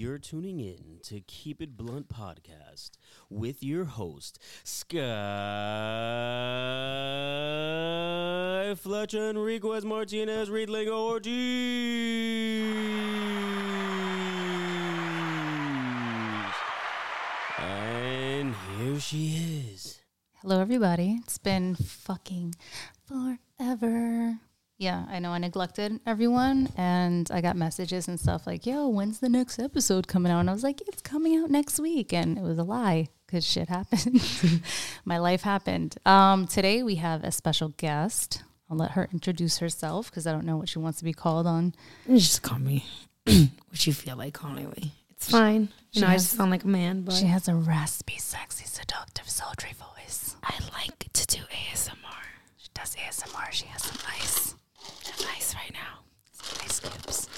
you're tuning in to Keep It Blunt Podcast with your host, Sky Fletcher Enriquez Martinez Reedling Ortiz. And here she is. Hello, everybody. It's been fucking forever. Yeah, I know I neglected everyone, and I got messages and stuff like, yo, when's the next episode coming out? And I was like, it's coming out next week, and it was a lie, because shit happened. My life happened. Today, we have a special guest. I'll let her introduce herself, because I don't know what she wants to be called on. Just call me what you feel like calling me. It's fine. I just sound like a man, but... She has a raspy, sexy, seductive, sultry voice. I like to do ASMR. She does ASMR. She has some ice. Ice right now. Ice cubes.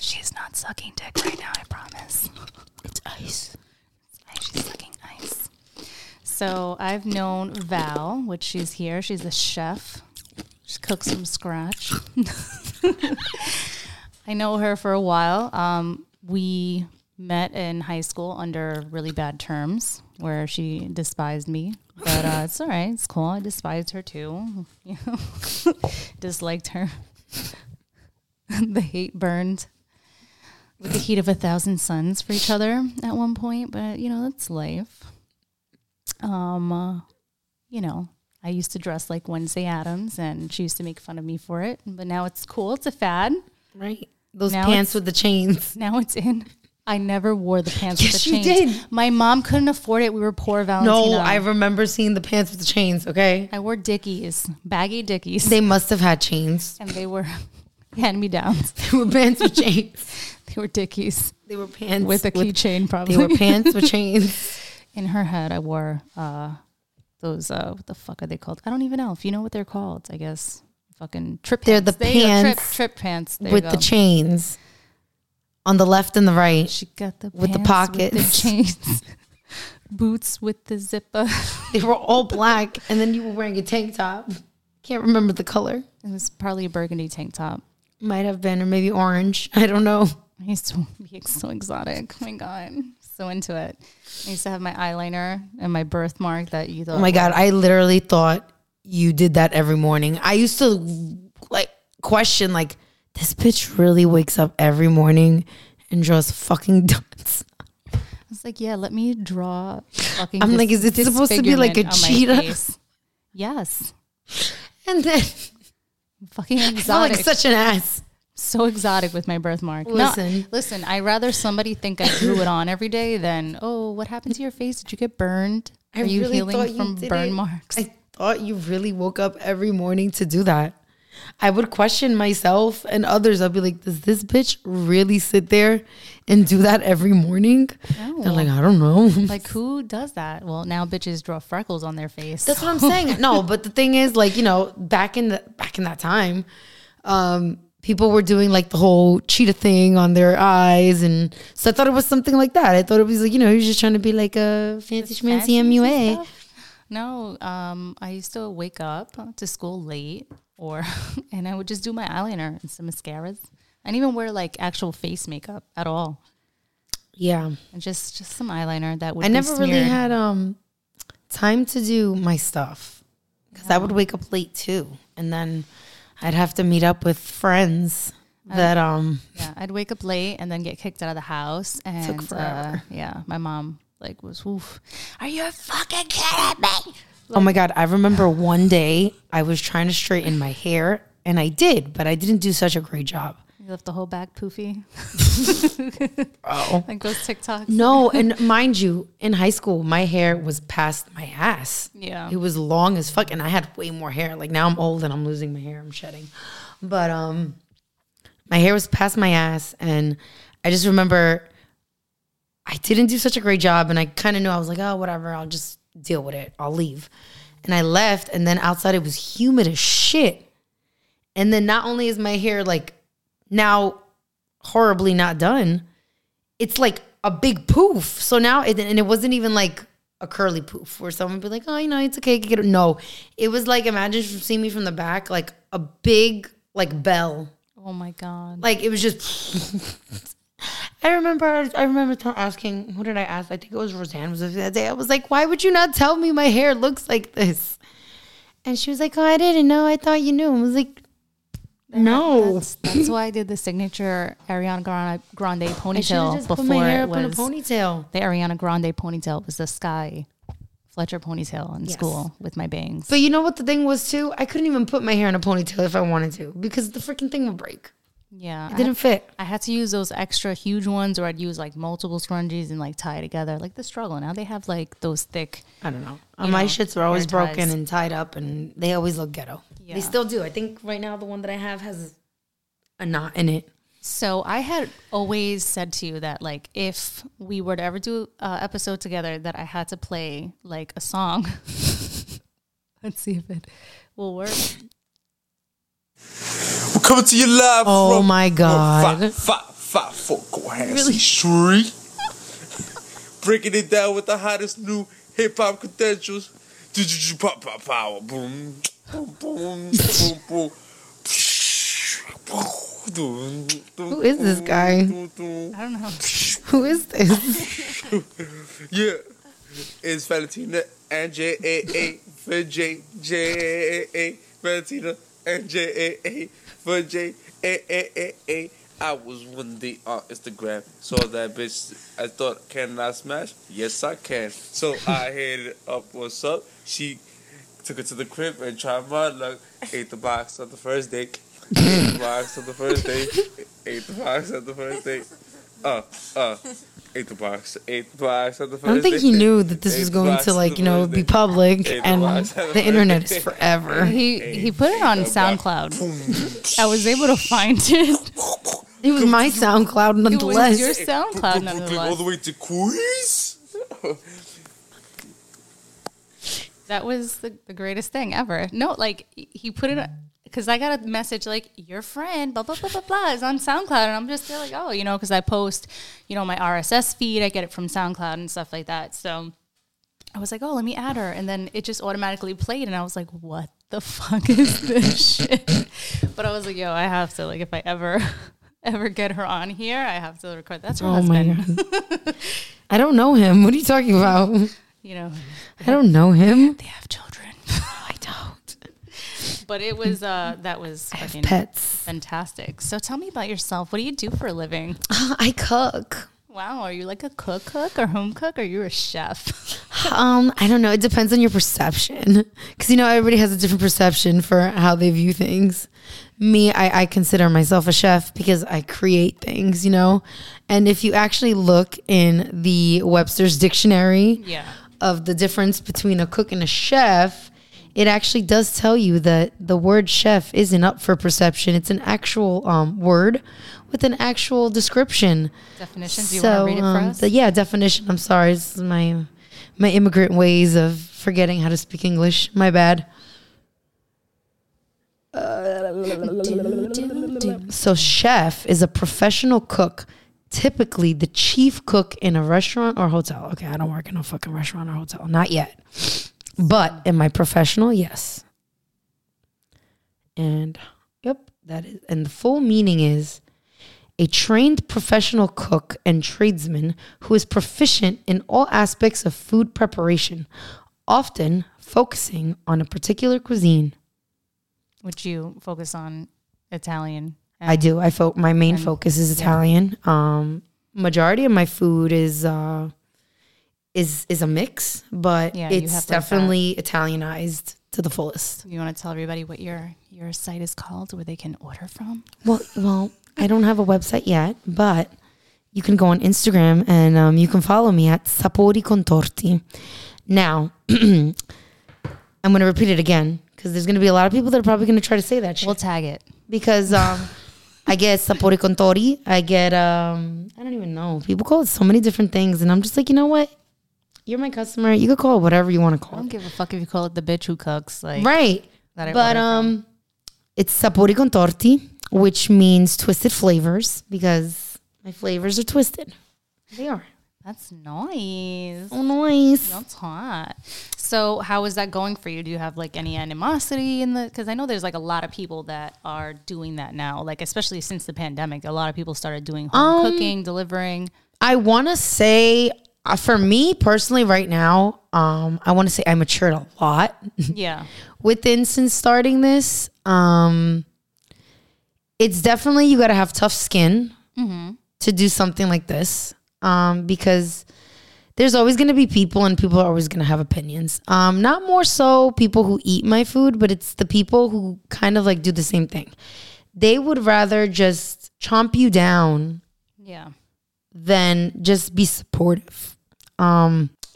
She's not sucking dick right now, I promise. It's ice. She's sucking ice. So I've known Val, which she's here. She's a chef. She cooks from scratch. I know her for a while. We met in high school under really bad terms where she despised me. But it's all right. It's cool. I despised her, too. You know? Disliked her. The hate burned with the heat of 1,000 suns for each other at one point. But, you know, that's life. You know, I used to dress like Wednesday Addams, and she used to make fun of me for it. But now it's cool. It's a fad. Right. Those now pants with the chains. Now it's in. I never wore the pants with the chains. Yes, you did. My mom couldn't afford it. We were poor, Valentina. No, I remember seeing the pants with the chains, okay? I wore Dickies, baggy Dickies. They must have had chains. And they were hand-me-downs. They were pants with chains. They were Dickies. They were pants. With a keychain, probably. They were pants with chains. In her head, I wore those, what the fuck are they called? I don't even know if you know what they're called, I guess. Fucking trip pants. They're the pants. Trip pants. There with the chains. On the left and the right. She got the pants with the pockets. With the chains. Boots with the zipper. They were all black. And then you were wearing a tank top. Can't remember the color. It was probably a burgundy tank top. Might have been, or maybe orange. I don't know. I used to be so exotic. Oh my God. So into it. I used to have my eyeliner and my birthmark that you thought. Oh my God. I literally thought you did that every morning. I used to question this bitch really wakes up every morning and draws fucking dots. I was like, yeah, let me draw fucking I'm is it supposed to be like a cheetah? Yes. And then fucking exotic. I feel like such an ass. So exotic with my birthmark. Listen, I'd rather somebody think I drew it on every day than, oh, what happened to your face? Did you get burned? Are you really healing from burn marks? I thought you really woke up every morning to do that. I would question myself and others. I'd be like, does this bitch really sit there and do that every morning? No. They're like, I don't know. Like, who does that? Well, now bitches draw freckles on their face. That's what I'm saying. No, but the thing is, back in that time, people were doing the whole cheetah thing on their eyes. And so I thought it was something like that. I thought it was he was just trying to be like a fancy schmancy MUA. No, I used to wake up to school late. And I would just do my eyeliner and some mascaras. I didn't even wear actual face makeup at all. Yeah. And just some eyeliner that would be smeared. I never really had time to do my stuff because I would wake up late too. And then I'd have to meet up with friends I'd wake up late and then get kicked out of the house. And took forever. My mom was, oof, are you fucking kidding me? Oh my God, I remember one day I was trying to straighten my hair, and I did, but I didn't do such a great job. You left the whole back poofy? Oh. Like those TikToks? No, and mind you, in high school, my hair was past my ass. Yeah. It was long as fuck, and I had way more hair. Now I'm old, and I'm losing my hair. I'm shedding. But my hair was past my ass, and I just remember I didn't do such a great job, and I kind of knew I was like, oh, whatever, I'll just deal with it. I'll leave. And I left, and then outside it was humid as shit. And then not only is my hair now horribly not done, it's like a big poof. So now it wasn't even a curly poof where someone would be like, oh, it's okay. Get it. No, it was imagine seeing me from the back, a big bell Oh my God. Like, it was just... I remember asking, who did I ask? I think it was Roseanne was that day. I was like, why would you not tell me my hair looks like this? And she was like, oh, I didn't know. I thought you knew. I was like, no. That's why I did the signature Ariana Grande ponytail. I just before put my hair up in a ponytail. The Ariana Grande ponytail was the Sky Fletcher ponytail in school with my bangs. But you know what the thing was too? I couldn't even put my hair in a ponytail if I wanted to because the freaking thing would break. Yeah. It didn't fit. I had to use those extra huge ones, or I'd use like multiple scrunchies and like tie together. Like the struggle. Now they have like those thick. I don't know. My shits were always broken and tied up, and they always look ghetto. Yeah. They still do. I think right now the one that I have has a knot in it. So I had always said to you that like if we were to ever do an episode together, that I had to play like a song. Let's see if it will work. We're coming to you live. Oh from my God! 5, 5, 5, 4, go ahead, really? Street. Breaking it down with the hottest new hip hop credentials. Pop, pop, power, boom, boom, boom, boom, boom. Who is this guy? I don't know. Who is this? Yeah, it's Valentina and JAA for JJAA Valentina. NJAA for JAAA. I was one day on Instagram, saw that bitch. I thought, can I smash? Yes, I can. So I hit it up. What's up? She took it to the crib and tried my luck. Ate the box on the first day. Ate the box on the first day. Ate the box. I don't think he knew that this was going to, like, you know, be public and the internet is forever. He put it on SoundCloud. I was able to find it. It was my SoundCloud nonetheless. It was your SoundCloud nonetheless. All the way to Queens? That was the greatest thing ever. No, like, he put it on. Because I got a message like, your friend, blah, blah, blah, blah, blah, is on SoundCloud. And I'm just like, oh, you know, because I post, you know, my RSS feed. I get it from SoundCloud and stuff like that. So I was like, oh, let me add her. And then it just automatically played. And I was like, what the fuck is this shit? But I was like, yo, I have to, like, if I ever get her on here, I have to record. That's her husband. I don't know him. What are you talking about? You know. I don't know him. They have children. I don't. But it was, that was fucking pets. Fantastic. So tell me about yourself. What do you do for a living? I cook. Wow. Are you like a cook or home cook, or you're a chef? I don't know. It depends on your perception. Because, you know, everybody has a different perception for how they view things. Me, I consider myself a chef because I create things, you know. And if you actually look in the Webster's Dictionary of the difference between a cook and a chef, it actually does tell you that the word chef isn't up for perception. It's an actual word with an actual description. Definition? Do you want to read it for us? Definition. I'm sorry. This is my immigrant ways of forgetting how to speak English. My bad. So chef is a professional cook, typically the chief cook in a restaurant or hotel. Okay, I don't work in a fucking restaurant or hotel. Not yet. But am I professional? Yes. And yep, that is. And the full meaning is a trained professional cook and tradesman who is proficient in all aspects of food preparation, often focusing on a particular cuisine. Would you focus on Italian? I do. My main focus is Italian. Yeah. Majority of my food is a mix, but it's definitely Italianized to the fullest. You want to tell everybody what your site is called, where they can order from? Well, I don't have a website yet, but you can go on Instagram and you can follow me at Sapori Contorti. Now, I'm going to repeat it again because there's going to be a lot of people that are probably going to try to say that shit. We'll tag it. Because I get Sapori Contorti. I get, I don't even know. People call it so many different things. And I'm just like, you know what? You're my customer. You could call it whatever you want to call it. I don't give a fuck if you call it the bitch who cooks. Like, right. But it's Sapori Contorti, which means twisted flavors, because my flavors are twisted. They are. That's nice. Oh, nice. That's hot. So how is that going for you? Do you have, like, any animosity in the... Because I know there's, like, a lot of people that are doing that now. Like, especially since the pandemic, a lot of people started doing home cooking, delivering. I want to say... for me personally right now, I want to say I matured a lot. Yeah. Since starting this, it's definitely, you got to have tough skin to do something like this. Because there's always going to be people, and people are always going to have opinions. Not more so people who eat my food, but it's the people who kind of like do the same thing. They would rather just chomp you down. Yeah. Then just be supportive.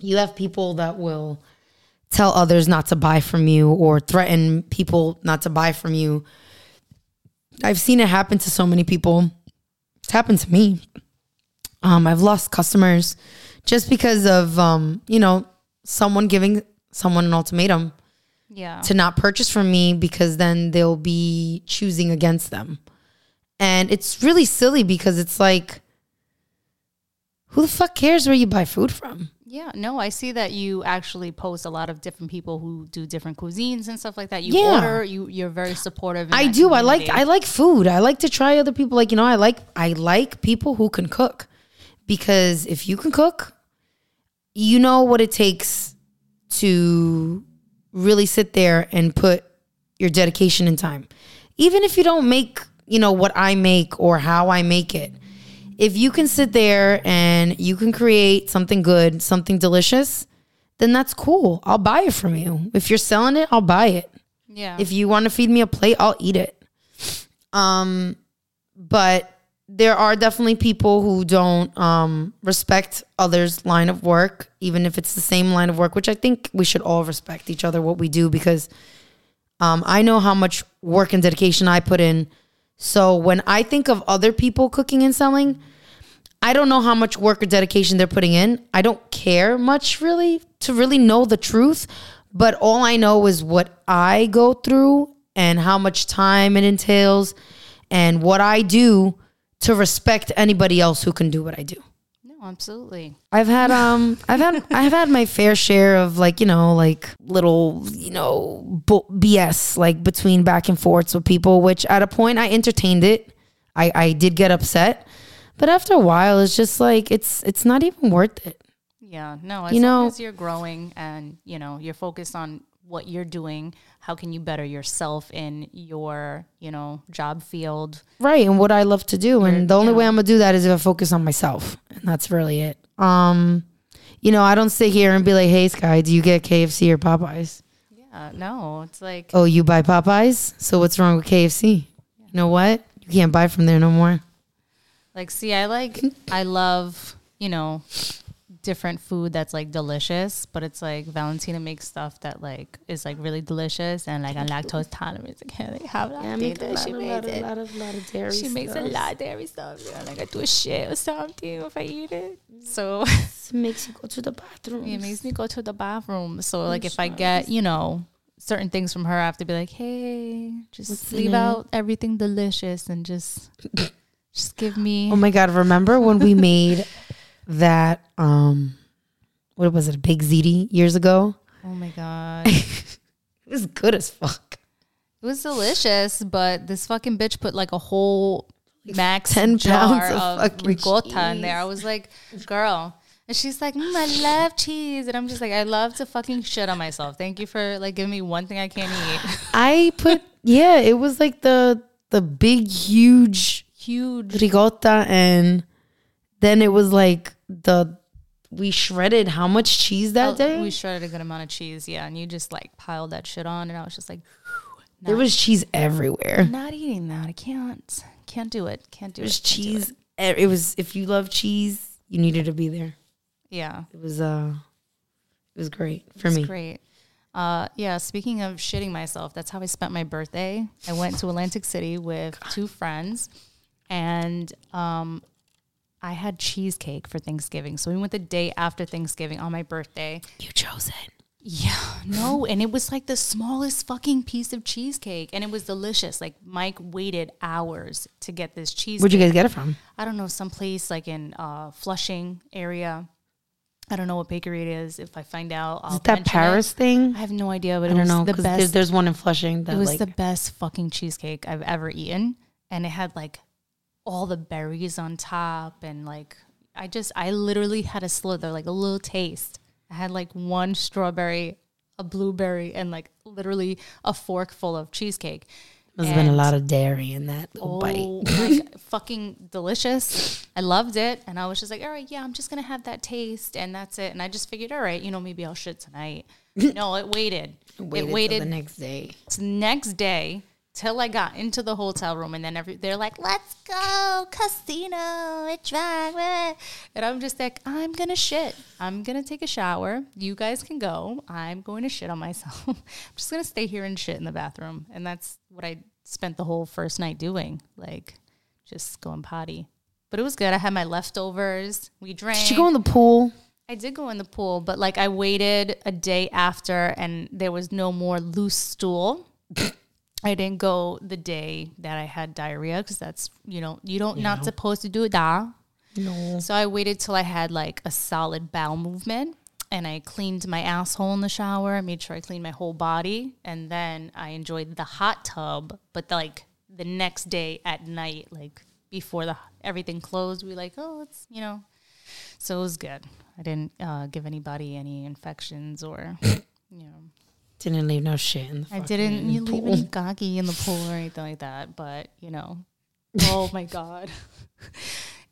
You have people that will tell others not to buy from you or threaten people not to buy from you. I've seen it happen to so many people. It's happened to me. I've lost customers just because of, you know, someone giving someone an ultimatum to not purchase from me, because then they'll be choosing against them. And it's really silly, because it's like, who the fuck cares where you buy food from? Yeah, no, I see that you actually post a lot of different people who do different cuisines and stuff like that. You order, you're very supportive. I do. Community. I like food. I like to try other people. Like, you know, I like people who can cook, because if you can cook, you know what it takes to really sit there and put your dedication and time. Even if you don't make, you know, what I make or how I make it. If you can sit there and you can create something good, something delicious, then that's cool. I'll buy it from you. If you're selling it, I'll buy it. Yeah. If you want to feed me a plate, I'll eat it. But there are definitely people who don't respect others' line of work, even if it's the same line of work, which I think we should all respect each other, what we do, because I know how much work and dedication I put in. So when I think of other people cooking and selling, I don't know how much work or dedication they're putting in. I don't care much really to really know the truth. But all I know is what I go through and how much time it entails and what I do to respect anybody else who can do what I do. No, absolutely. I've had my fair share of, like, you know, like little, you know, BS, like between back and forths with people, which at a point I entertained it. I did get upset, but after a while it's just like, it's not even worth it. Yeah, no, as long as you're growing and, you know, you're focused on what you're doing, how can you better yourself in your, you know, job field. Right, and what I love to do. And the only way I'm going to do that is if I focus on myself. And that's really it. You know, I don't sit here and be like, hey, Sky, do you get KFC or Popeyes? Yeah, no, it's like... Oh, you buy Popeyes? So what's wrong with KFC? Yeah. You know what? You can't buy from there no more. Like, see, I love, you know... different food that's like delicious, but it's like Valentina makes stuff that like is like really delicious, and like I'm lactose tolerant. I can't like have that. She makes a lot of dairy stuff. Yeah, like I do a shit or something if I eat it. So it makes you go to the bathroom. It makes me go to the bathroom. So like if I get, you know, certain things from her, I have to be like, hey, just leave out everything delicious and just give me. Oh my God! Remember when we made? That what was it, a big ziti years ago? Oh my God. It was good as fuck. It was delicious, but this fucking bitch put like a whole max 10 jar of ricotta in there. I was like, girl. And she's like, I love cheese. And I'm just like, I love to fucking shit on myself. Thank you for like giving me one thing I can't eat. It was like the big huge ricotta, and then it was like we shredded how much cheese that day? We shredded a good amount of cheese, yeah. And you just like piled that shit on, and I was just like, there was cheese everywhere. Not eating that. I can't do it. Can't do it. There's cheese. It was, if you love cheese, you needed to be there. Yeah. It was great for me. It was great. Yeah, speaking of shitting myself, that's how I spent my birthday. I went to Atlantic City with two friends, and I had cheesecake for Thanksgiving. So we went the day after Thanksgiving on my birthday. You chose it. Yeah. No. And it was like the smallest fucking piece of cheesecake. And it was delicious. Like Mike waited hours to get this cheesecake. Where'd you guys get it from? I don't know. Someplace like in Flushing area. I don't know what bakery it is. If I find out, I'll Is that Paris thing? I have no idea, but I don't know. The best. There's one in Flushing. That, it was the best fucking cheesecake I've ever eaten, and it had like all the berries on top, and like I literally had a slither, like a little taste. I had like one strawberry, a blueberry, and like literally a fork full of cheesecake. There's been a lot of dairy in that little bite. Like fucking delicious. I loved it. And I was just like, all right, yeah, I'm just going to have that taste. And that's it. And I just figured, all right, you know, maybe I'll shit tonight. No, it waited. It waited till the next day. It's the next day till I got into the hotel room. And then they're like, let's go, casino. It's right. And I'm just like, I'm going to shit. I'm going to take a shower. You guys can go. I'm going to shit on myself. I'm just going to stay here and shit in the bathroom. And that's what I spent the whole first night doing, like just going potty. But it was good. I had my leftovers. We drank. Did you go in the pool? I did go in the pool, but like I waited a day after and there was no more loose stool. I didn't go the day that I had diarrhea because that's, you know, not supposed to do it. No. So I waited till I had like a solid bowel movement. And I cleaned my asshole in the shower. I made sure I cleaned my whole body. And then I enjoyed the hot tub. But, like, the next day at night, like, before everything closed, we were like, oh, it's, you know. So it was good. I didn't give anybody any infections or, you know. Didn't leave no shit in the pool. I didn't leave any goggy in the pool or anything like that. But, you know, oh, my God.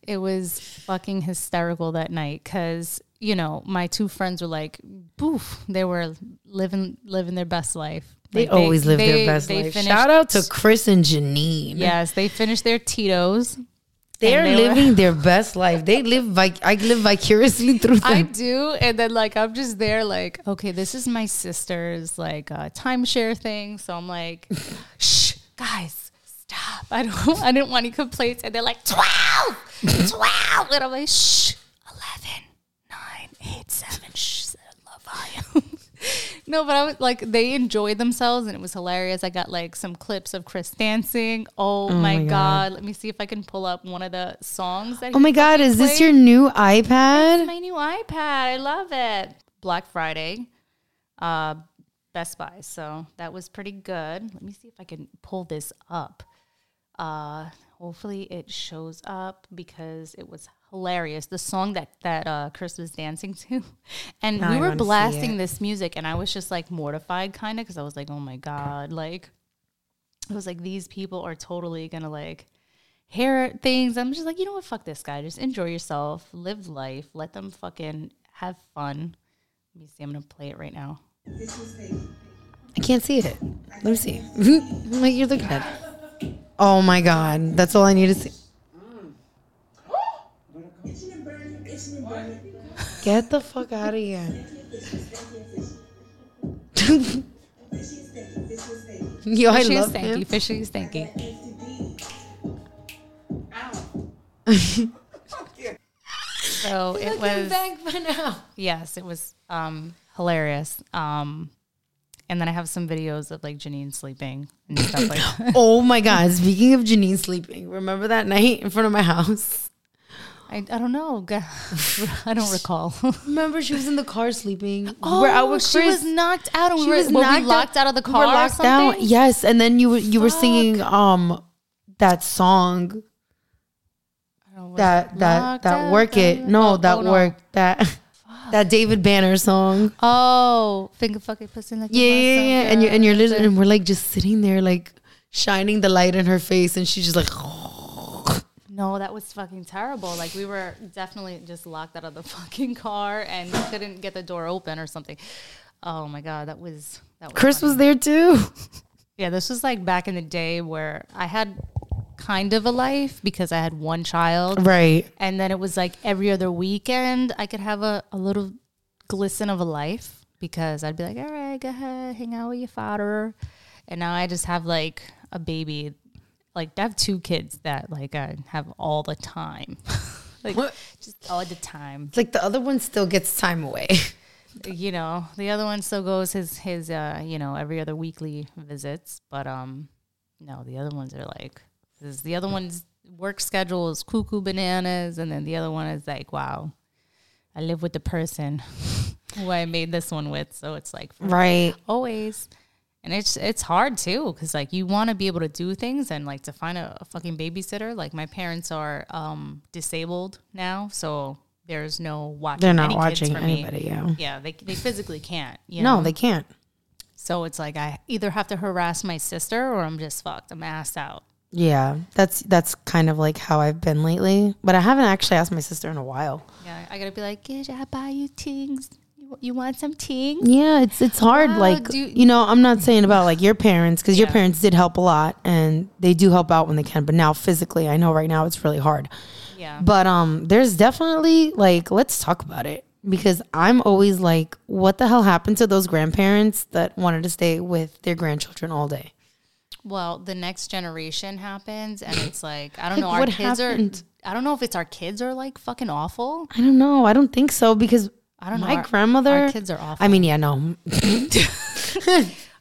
It was fucking hysterical that night because, you know, my two friends were like, "Boof!" They were living their best life. They always live their best life. Shout out to Chris and Janine. Yes, they finished their Tito's. They're living their best life. They live I live vicariously through them. I do, and then like I'm just there, like, okay, this is my sister's like timeshare thing. So I'm like, shh, guys, stop. I didn't want any complaints, and they're like 12, and I'm like, shh. 8, 7, shh, I love you. No, but I was like, they enjoyed themselves and it was hilarious. I got like some clips of Chris dancing. Oh my God. Let me see if I can pull up one of the songs. That is this your new iPad? That's my new iPad. I love it. Black Friday, Best Buy. So that was pretty good. Let me see if I can pull this up. Hopefully it shows up because it was hilarious. The song that Chris was dancing to. And we were blasting this music and I was just like mortified kind of because I was like, oh my God. Like, I was like, these people are totally going to like hear things. I'm just like, you know what? Fuck this guy. Just enjoy yourself. Live life. Let them fucking have fun. Let me see. I'm going to play it right now. I can't see it. Let me see. Like, you're looking at it. Oh my God, that's all I need to see. Get the fuck out of here. Yo, I love him. Fishy stanky. So it was. Back for now. Yes, it was hilarious. And then I have some videos of like Janine sleeping and stuff like that. Oh my God. Speaking of Janine sleeping, remember that night in front of my house? I don't know. I don't recall. Remember she was in the car sleeping. Oh, we were out with Chris. She was knocked out and we were locked out of the car. We were locked out. Yes. And then you were singing that song. I don't know, that work it. No, that work that. That David Banner song. Oh, finger fucking pussy like yeah. And you're literally, and we're like just sitting there, like shining the light in her face, and she's just like, oh. No, that was fucking terrible. Like we were definitely just locked out of the fucking car and couldn't get the door open or something. Oh my God, that was. Chris funny. Was there too. Yeah, this was like back in the day where I had kind of a life because I had one child. Right. And then it was like every other weekend I could have a little glisten of a life because I'd be like, all right, go ahead, hang out with your father. And now I just have like a baby. Like I have two kids that like I have all the time. Like what? Just all the time. It's like the other one still gets time away. You know, the other one still goes his you know, every other weekly visits. But no, the other ones are like, the other one's work schedule is cuckoo bananas, and then the other one is like, wow, I live with the person who I made this one with. So it's like, right. Always. And it's hard too. Cause like you want to be able to do things and like to find a fucking babysitter. Like my parents are disabled now. So there's no watching. They're not watching anybody. Yeah. Yeah. They physically can't. You know? No, they can't. So it's like, I either have to harass my sister or I'm just fucked. I'm assed out. Yeah, that's kind of like how I've been lately. But I haven't actually asked my sister in a while. Yeah, I got to be like, "Did I buy you things? You want some things?" Yeah, it's hard. Wow, like, you know, I'm not saying about like your parents because your parents did help a lot and they do help out when they can. But now physically, I know right now it's really hard. Yeah. But there's definitely like, let's talk about it because I'm always like, what the hell happened to those grandparents that wanted to stay with their grandchildren all day? Well, the next generation happens, and it's like, I don't know, our kids happened? I don't know if it's our kids are like fucking awful. I don't know. I don't think so because I don't know. My grandmother. Our kids are awful. I mean, yeah, no.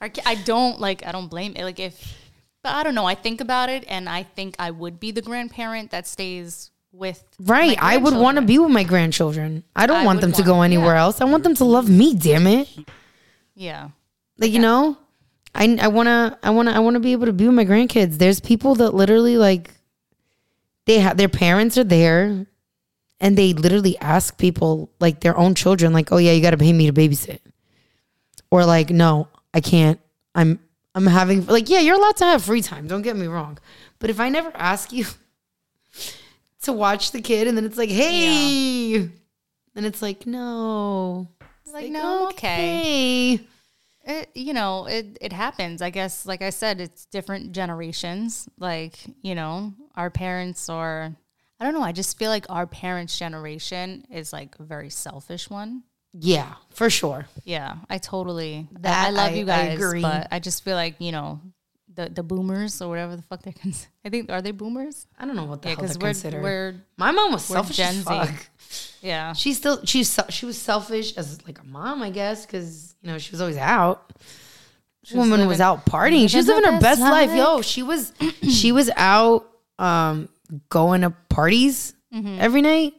I don't blame it. Like, but I don't know. I think about it, and I think I would be the grandparent that stays with. Right. I would want to be with my grandchildren. I want them to go anywhere else. I want them to love me, damn it. Yeah. Like, you know? I wanna be able to be with my grandkids. There's people that literally like, they have their parents are there, and they literally ask people like their own children, like, "Oh yeah, you gotta pay me to babysit," or like, "No, I can't. I'm having like, yeah, you're allowed to have free time. Don't get me wrong, but if I never ask you to watch the kid, and then it's like, hey, and it's like, no, it's like no, okay. It happens, I guess. Like I said, it's different generations. Like, you know, our parents are, I don't know. I just feel like our parents' generation is like a very selfish one. Yeah, for sure. Yeah, I totally. I love you guys, I agree. But I just feel like, you know, the boomers or whatever the fuck they're considered. I think, are they boomers? I don't know what the hell they're considered. My mom was selfish as fuck. Yeah. She was selfish as like a mom, I guess, because, you know, she was always out. This woman was out partying. She was living her best life. Yo, she was out going to parties every night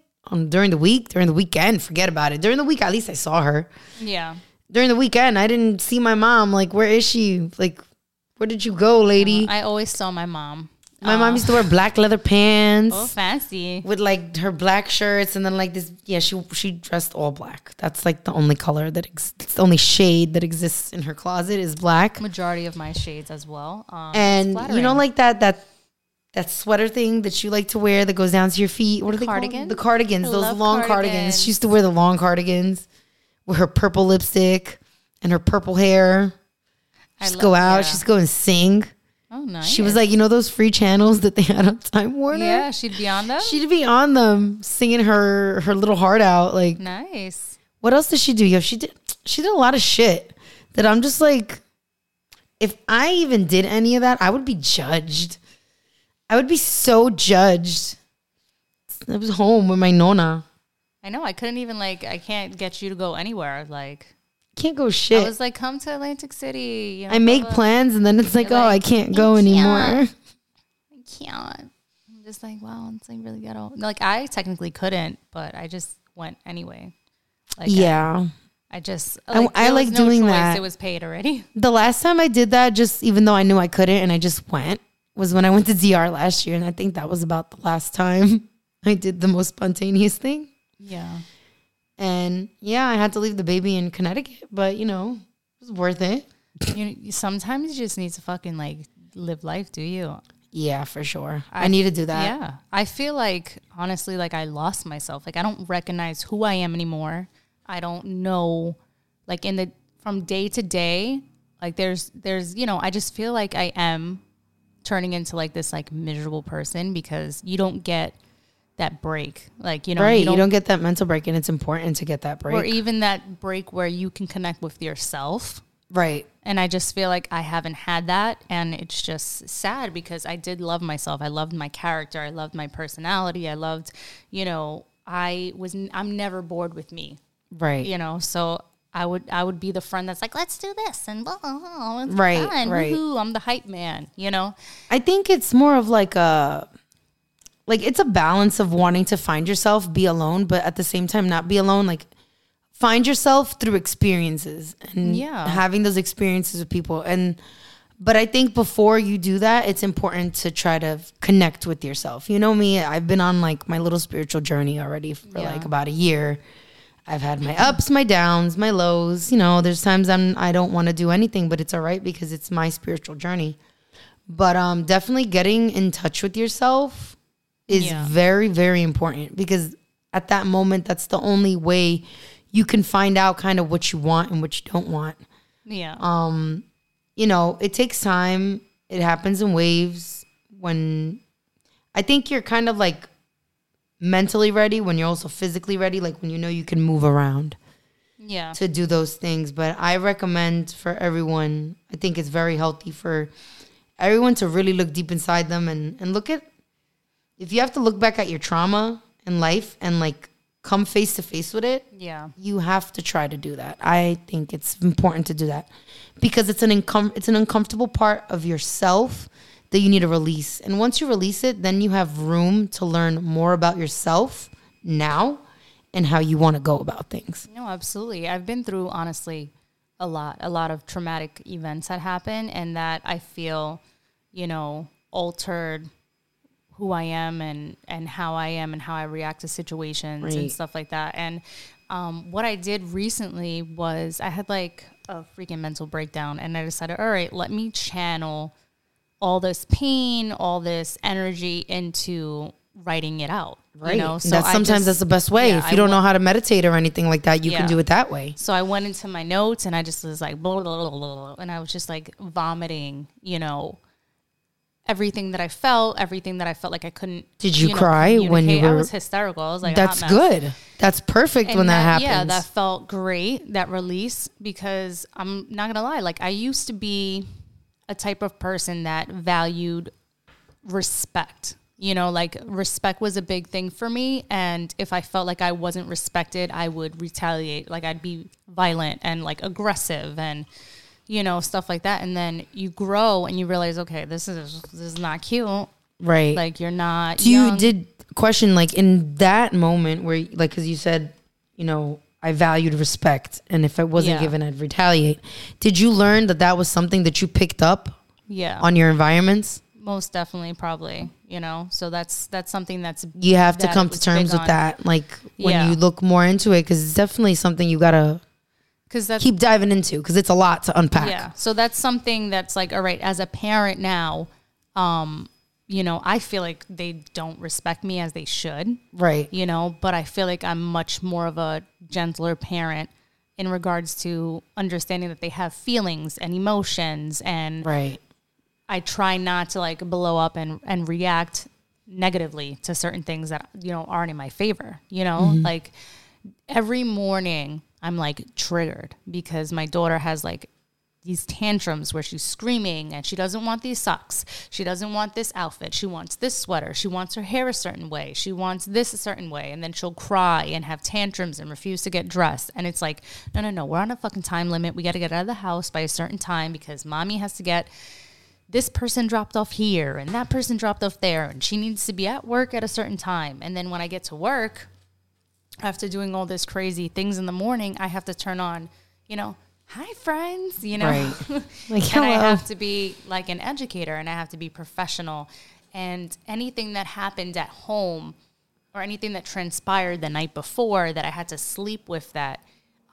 during the week, during the weekend. Forget about it. During the week, at least I saw her. Yeah. During the weekend, I didn't see my mom. Like, where is she? Like, where did you go, lady? I always saw my mom. My mom used to wear black leather pants. Oh, fancy. With like her black shirts and then like this. Yeah, she dressed all black. That's like the only color that it's the only shade that exists in her closet is black. Majority of my shades as well. And you know, like that sweater thing that you like to wear that goes down to your feet. What are they called? The cardigans. Those long cardigans. She used to wear the long cardigans with her purple lipstick and her purple hair. She'd go out. Yeah. She'd go and sing. Oh, nice. She was like, you know those free channels that they had on Time Warner? Yeah, she'd be on them? She'd be on them singing her little heart out. Like, nice. What else did she do? Yo, she did a lot of shit that I'm just like, if I even did any of that, I would be judged. I would be so judged. I was home with my nona. I know. I couldn't even like, I can't get you to go anywhere. Like, can't go shit. I was like, come to Atlantic City. You know, I make plans and then it's like, oh, I can't go anymore. I'm just like, wow, it's like really ghetto. Like I technically couldn't, but I just went anyway. Like, yeah. I just, like, I like no doing choice. That. It was paid already. The last time I did that, just even though I knew I couldn't and I just went, was when I went to DR last year. And I think that was about the last time I did the most spontaneous thing. Yeah. And yeah, I had to leave the baby in Connecticut, but you know, it was worth it. You sometimes you just need to fucking like live life, do you? Yeah, for sure. I need to do that. Yeah. I feel like, honestly, like I lost myself. Like I don't recognize who I am anymore. I don't know, like from day to day, like there's, you know, I just feel like I am turning into like this like miserable person because you don't get that break, like, you know, right, you don't get that mental break, and it's important to get that break, or even that break where you can connect with yourself, right? And I just feel like I haven't had that, and it's just sad because I did love myself. I loved my character, I loved my personality, I loved, you know, I'm never bored with me, right? You know, so I would be the friend that's like, let's do this and blah blah blah, it's right, fun. Right. Woo-hoo, I'm the hype man, you know. I think it's more of like a like, it's a balance of wanting to find yourself, be alone, but at the same time, not be alone. Like, find yourself through experiences and having those experiences with people. But I think before you do that, it's important to try to connect with yourself. You know me, I've been on like my little spiritual journey already for like about a year. I've had my ups, my downs, my lows. You know, there's times I don't want to do anything, but it's all right because it's my spiritual journey. But definitely getting in touch with yourself is very, very important, because at that moment, that's the only way you can find out kind of what you want and what you don't want. Yeah. You know, it takes time. It happens in waves. When I think you're kind of like mentally ready, when you're also physically ready, like when you know you can move around to do those things. But I recommend for everyone, I think it's very healthy for everyone to really look deep inside them and look at, if you have to look back at your trauma in life and like come face to face with it, you have to try to do that. I think it's important to do that because it's an uncomfortable part of yourself that you need to release. And once you release it, then you have room to learn more about yourself now and how you want to go about things. No, absolutely. I've been through, honestly, a lot of traumatic events that happen, and that I feel, you know, altered who I am and how I am and how I react to situations and stuff like that. And what I did recently was I had like a freaking mental breakdown, and I decided, all right, let me channel all this pain, all this energy into writing it out. Right. You know? So that's the best way. If you don't know how to meditate or anything like that, you can do it that way. So I went into my notes and I just was like, blah, blah, blah, blah, and I was just like vomiting, you know, everything that I felt like I couldn't. Did you cry when you were? I was hysterical. I was like, that's good. That's perfect when that happens. Yeah, that felt great, that release, because I'm not going to lie. Like, I used to be a type of person that valued respect. You know, like respect was a big thing for me. And if I felt like I wasn't respected, I would retaliate. Like, I'd be violent and like aggressive and, you know, stuff like that. And then you grow and you realize, okay, this is not cute. Right. Like, you're not. You did question, like, in that moment where, like, because you said, you know, I valued respect, and if I wasn't given, I'd retaliate. Did you learn that was something that you picked up on your environments? Most definitely, probably, you know. So that's something that's, you have to come to terms with that, like, when you look more into it, because it's definitely something you got to keep diving into, because it's a lot to unpack. Yeah, so that's something that's like, all right, as a parent now, you know, I feel like they don't respect me as they should. Right. You know, but I feel like I'm much more of a gentler parent in regards to understanding that they have feelings and emotions, and I try not to like blow up and react negatively to certain things that, you know, aren't in my favor, you know, like every morning I'm like triggered because my daughter has like these tantrums where she's screaming and she doesn't want these socks. She doesn't want this outfit. She wants this sweater. She wants her hair a certain way. She wants this a certain way. And then she'll cry and have tantrums and refuse to get dressed. And it's like, no. We're on a fucking time limit. We got to get out of the house by a certain time because mommy has to get this person dropped off here and that person dropped off there. And she needs to be at work at a certain time. And then when I get to work, after doing all this crazy things in the morning, I have to turn on, you know, hi friends, you know, like, hello. And I have to be like an educator and I have to be professional, and anything that happened at home or anything that transpired the night before that I had to sleep with that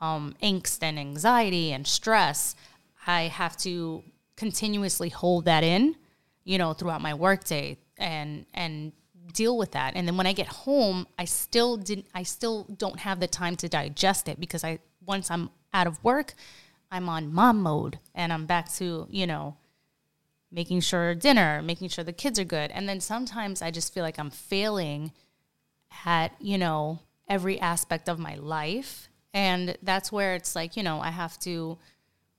angst and anxiety and stress, I have to continuously hold that in, you know, throughout my workday and deal with that. And then when I get home, I still don't have the time to digest it, because once I'm out of work, I'm on mom mode and I'm back to, you know, making sure dinner, making sure the kids are good. And then sometimes I just feel like I'm failing at, you know, every aspect of my life. And that's where it's like, you know, I have to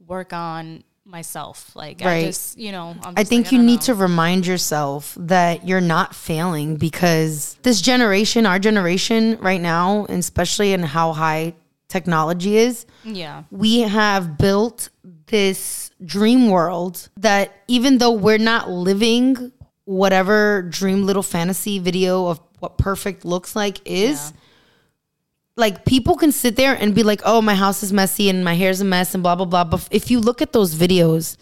work on myself. Like, I just, you know, I think like, you need to remind yourself that you're not failing, because this generation, our generation right now, and especially in how high technology is, we have built this dream world that even though we're not living whatever dream little fantasy video of what perfect looks like is, like people can sit there and be like, oh, my house is messy and my hair's a mess and blah, blah, blah. But if you look at those videos,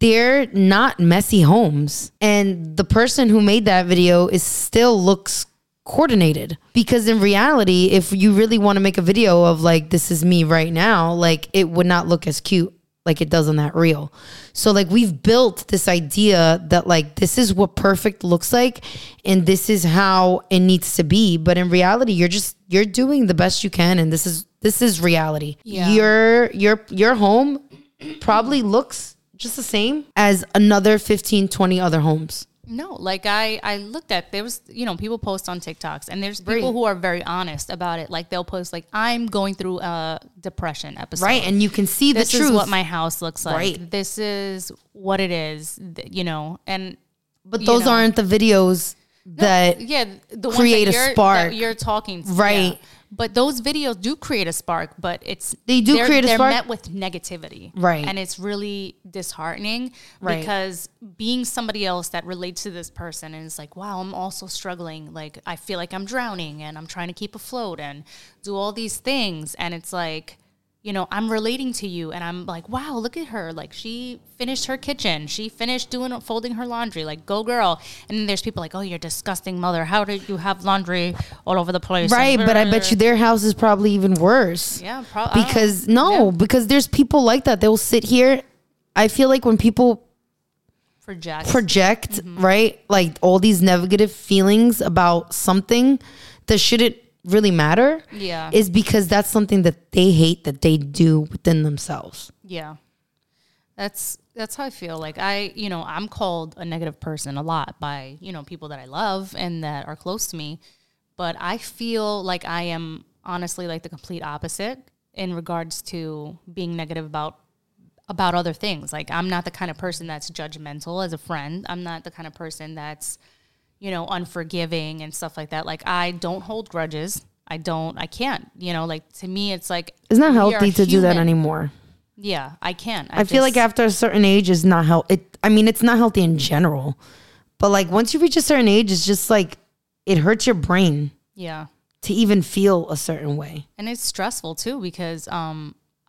they're not messy homes. And the person who made that video is still looks coordinated, because in reality, if you really want to make a video of like, this is me right now, like it would not look as cute like it does on that reel. So like we've built this idea that like this is what perfect looks like and this is how it needs to be. But in reality, you're doing the best you can, and this is reality. Yeah. Your home probably looks just the same as another 15, 20 other homes. No, like I looked at, there was, you know, people post on TikToks, and there's people who are very honest about it. Like they'll post like, I'm going through a depression episode. Right. And you can see the truth. This is what my house looks like. Right. This is what it is, you know, and. But those aren't the videos that create a spark. That you're talking to. Right. Yeah. But those videos do create a spark, but they're met with negativity. Right. And it's really disheartening, because being somebody else that relates to this person and is like, wow, I'm also struggling. Like, I feel like I'm drowning and I'm trying to keep afloat and do all these things. And it's like, you know, I'm relating to you, and I'm like, wow, look at her. Like, she finished her kitchen. She finished folding her laundry. Like, go girl. And then there's people like, oh, you're a disgusting mother. How did you have laundry all over the place? Right, but I bet you their house is probably even worse. Yeah, probably. Because there's people like that. They'll sit here. I feel like when people project right, like all these negative feelings about something that shouldn't really matter, is because that's something that they hate that they do within themselves. Yeah. That's how I feel. Like I'm called a negative person a lot by, people that I love and that are close to me, but I feel like I am honestly like the complete opposite in regards to being negative about other things. Like, I'm not the kind of person that's judgmental as a friend. I'm not the kind of person that's unforgiving and stuff like that. Like, I don't hold grudges. I can't, to me, it's like, it's not healthy to do that anymore. Yeah, I can't. I feel like after a certain age is not healthy. I mean, it's not healthy in general, but like once you reach a certain age, it's just like, it hurts your brain. Yeah. To even feel a certain way. And it's stressful too, because,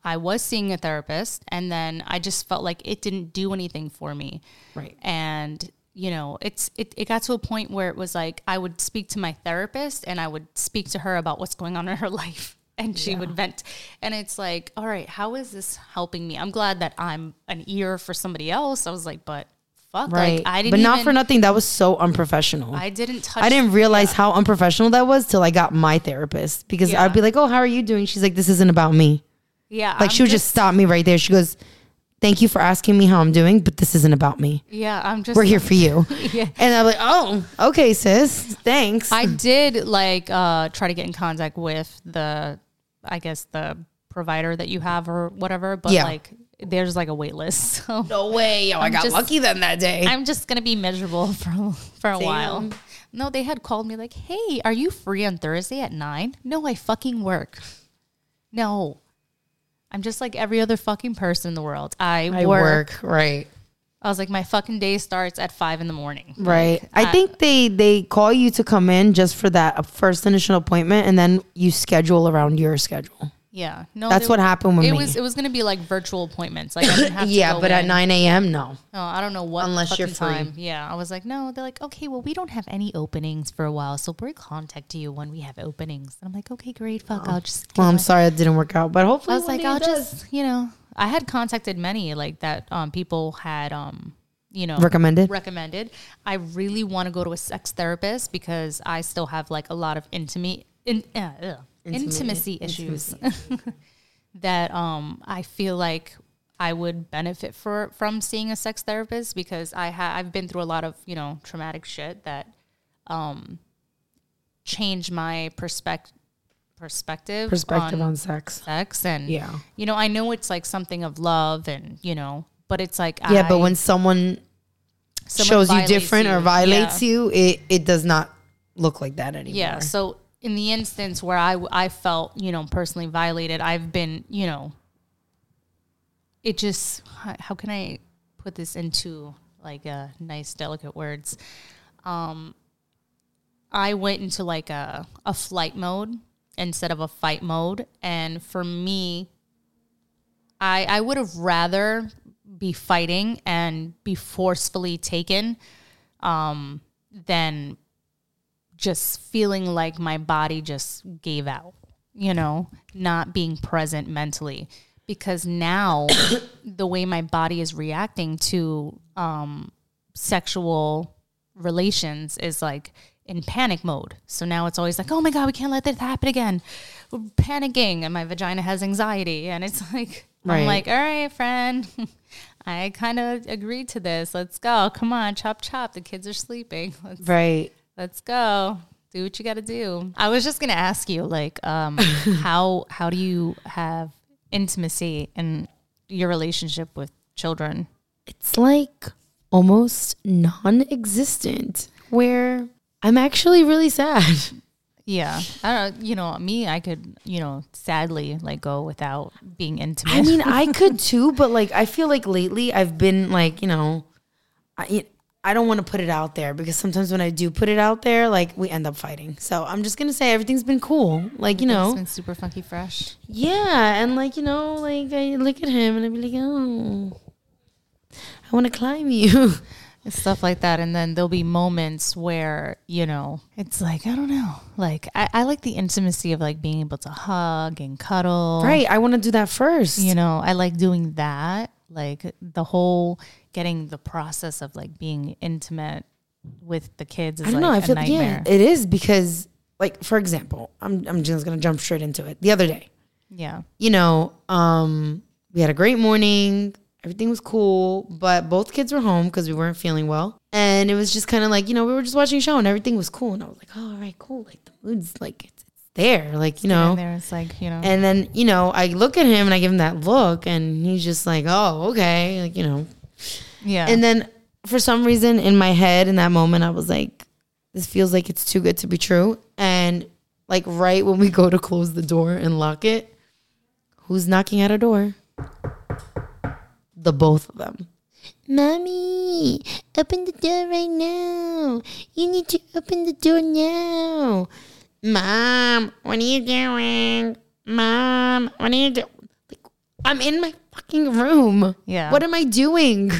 I was seeing a therapist, and then I just felt like it didn't do anything for me. Right. And it got to a point where it was like, I would speak to my therapist and I would speak to her about what's going on in her life, and she would vent. And it's like, all right, how is this helping me? I'm glad that I'm an ear for somebody else. I was like, but fuck. Right. Like, I didn't. But not even, for nothing. That was so unprofessional. I didn't realize how unprofessional that was till I got my therapist, because I'd be like, oh, how are you doing? She's like, this isn't about me. Yeah. Like, she would just stop me right there. She goes, thank you for asking me how I'm doing, but this isn't about me. Yeah, we're here for you. Yeah. And I'm like, oh, okay, sis. Thanks. I did try to get in contact with the provider that you have or whatever, but there's like a wait list. So no way. Oh, I got lucky then that day. I'm just going to be miserable for a while. No, they had called me like, hey, are you free on Thursday at 9? No, I fucking work. No. I'm just like every other fucking person in the world. I work, right. I was like, my fucking day starts at 5 a.m. Right. Like, I think they call you to come in just for that first initial appointment, and then you schedule around your schedule. Yeah. No, that's what happened with me. It was going to be like virtual appointments. Like, I didn't have to go but in. At 9 a.m., no. No, I don't know what. Unless you're free. Time. Yeah. I was like, no. They're like, okay, well, we don't have any openings for a while, so we'll contact you when we have openings. And I'm like, okay, great. Fuck, I'll just. Well, I'm sorry it didn't work out, but hopefully. I was like, I'll just, I had contacted many like that. People had, recommended. I really want to go to a sex therapist because I still have like a lot of intimacy issues that I feel like I would benefit from seeing a sex therapist, because I've been through a lot of traumatic shit that changed my perspective on sex and I know it's like something of love and but it's like but when someone shows you different or violates you, it does not look like that anymore. Yeah, so. In the instance where I felt, personally violated, I've been, it just, how can I put this into like nice, delicate words. I went into like a flight mode instead of a fight mode. And for me, I would have rather be fighting and be forcefully taken than just feeling like my body just gave out, you know, not being present mentally. Because now the way my body is reacting to sexual relations is like in panic mode. So now it's always like, oh my God, we can't let this happen again. We're panicking and my vagina has anxiety. And it's like, right. I'm like, all right, friend, I kind of agreed to this. Let's go. Come on, chop, chop. The kids are sleeping. Let's go. Do what you got to do. I was just going to ask you, like, how do you have intimacy in your relationship with children? It's like almost non-existent, where I'm actually really sad. Yeah. I don't know. You know, me, I could, you know, sadly, like, go without being intimate. I mean, I could too, but, like, I feel like lately I've been, like, you know, I don't want to put it out there, because sometimes when I do put it out there, like, we end up fighting. So I'm just going to say everything's been cool. Like, you know. It's been super funky fresh. Yeah. And, like, you know, like, I look at him and I'd be like, oh, I want to climb you. And stuff like that. And then there'll be moments where, you know, it's like, I don't know. Like, I like the intimacy of, like, being able to hug and cuddle. Right. I want to do that first. You know, I like doing that. Like, the whole getting the process of, like, being intimate with the kids is, I don't know, like, I feel, a nightmare. Yeah, it is, because, like, for example, I'm just going to jump straight into it. The other day. Yeah. You know, we had a great morning. Everything was cool, but both kids were home because we weren't feeling well. And it was just kind of like, you know, we were just watching a show and everything was cool. And I was like, oh, all right, cool. Like, the mood's, like, it's there. Like, you know. There, it's like, you know. And then, you know, I look at him and I give him that look and he's just like, oh, okay. Like, you know. Yeah. And then for some reason in my head in that moment, I was like, this feels like it's too good to be true. And, like, right when we go to close the door and lock it, who's knocking at our door? The both of them. Mommy, open the door right now. You need to open the door now. Mom, what are you doing? Mom, what are you doing? Like, I'm in my fucking room. Yeah. What am I doing?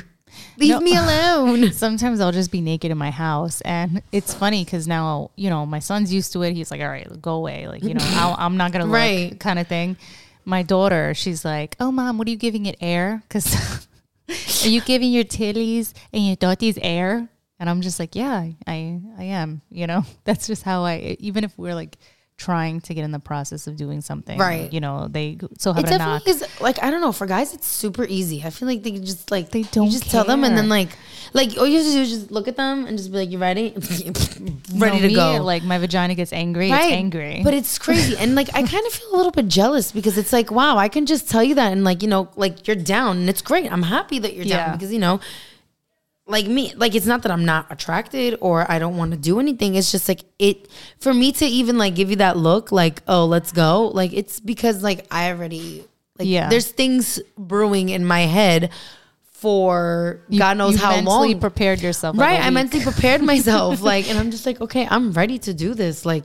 Leave me alone. Sometimes I'll just be naked in my house. And it's funny because now, you know, my son's used to it. He's like, all right, go away. Like, you know, I'm not going to look, right, kind of thing. My daughter, she's like, oh, Mom, what are you giving it air? Because are you giving your titties and your totties air? And I'm just like, yeah, I am. You know, that's just how I, even if we're, like, trying to get in the process of doing something. Right. You know, they still have a knock. Is, like, I don't know. For guys, it's super easy. I feel like they can just, like, they don't, you just care. Tell them, and then, like, all you have to do is just look at them and just be like, you ready? ready to go. Like, my vagina gets angry. Right. It's angry. But it's crazy. And, like, I kind of feel a little bit jealous, because it's like, wow, I can just tell you that. And, like, you know, like, you're down and it's great. I'm happy that you're down, because, you know, like me, like, it's not that I'm not attracted or I don't want to do anything. It's just, like, it, for me to even, like, give you that look, like, oh, let's go. Like, it's because, like, I already, like, there's things brewing in my head for God knows how long. You mentally prepared yourself. Right. I mentally prepared myself. Like, and I'm just like, okay, I'm ready to do this. Like,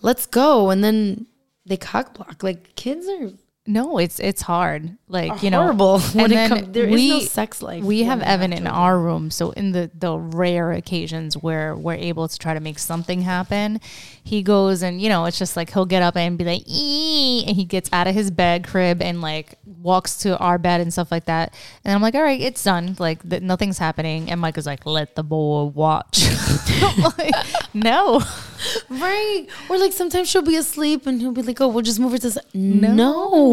let's go. And then they cock block. Like, kids are. No, it's hard. Like, you know, horrible. When it comes, there is no sex life. We have Evan in our room, so in the rare occasions where we're able to try to make something happen, he goes and, you know, it's just like he'll get up and be like, ee, and he gets out of his bed crib and, like, walks to our bed and stuff like that. And I'm like, all right, it's done. Like, nothing's happening. And Mike is like, let the boy watch. Like, no. Right. Or, like, sometimes she'll be asleep and he'll be like, oh, we'll just move her to. No.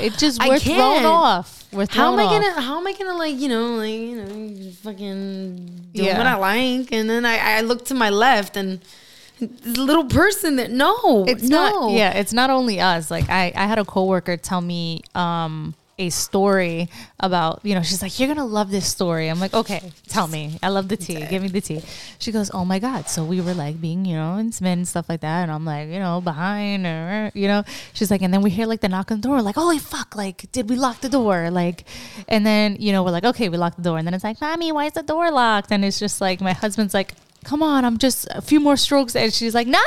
It just, we're thrown off. How am I gonna like, you know, fucking do what I like? And then I look to my left and this little person that it's not only us. Like, I had a coworker tell me a story about, you know, she's like, you're going to love this story. I'm like, okay, tell me. I love the tea. Give me the tea. She goes, oh my God. So we were like being, you know, in SMIN and stuff like that. And I'm like, you know, behind her, you know, she's like, and then we hear like the knock on the door, like, holy fuck, like, did we lock the door? Like, and then, you know, we're like, okay, we locked the door. And then it's like, mommy, why is the door locked? And it's just like, my husband's like, come on, I'm just a few more strokes. And she's like, no.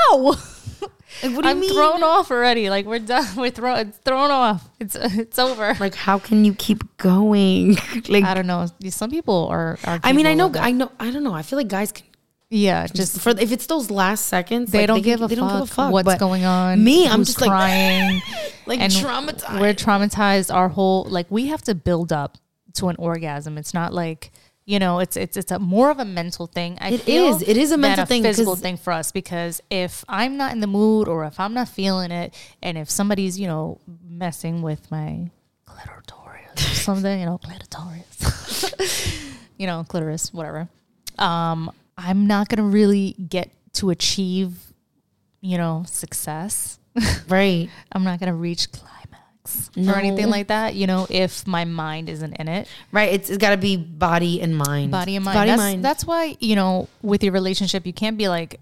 Like, what do you mean? I'm thrown off already. Like, we're done. We're thrown off. It's over. Like, how can you keep going? Like, I don't know. Some people are I mean, I know. I don't know. I feel like guys can. Yeah, just for if it's those last seconds, they, like, don't give a fuck what's going on. Me, I'm just crying, like traumatized. We're traumatized. Our whole, like, we have to build up to an orgasm. It's not like, you know, it's a more of a mental thing. It is a mental thing, physical thing for us, because if I'm not in the mood or if I'm not feeling it, and if somebody's, you know, messing with my clitoris or something, you know, clitoris, you know, clitoris, whatever. I'm not going to really get to achieve, you know, success. Right. I'm not going to reach climax or anything like that, you know, if my mind isn't in it. Right. It's got to be body and mind. Body and mind. That's why, you know, with your relationship, you can't be like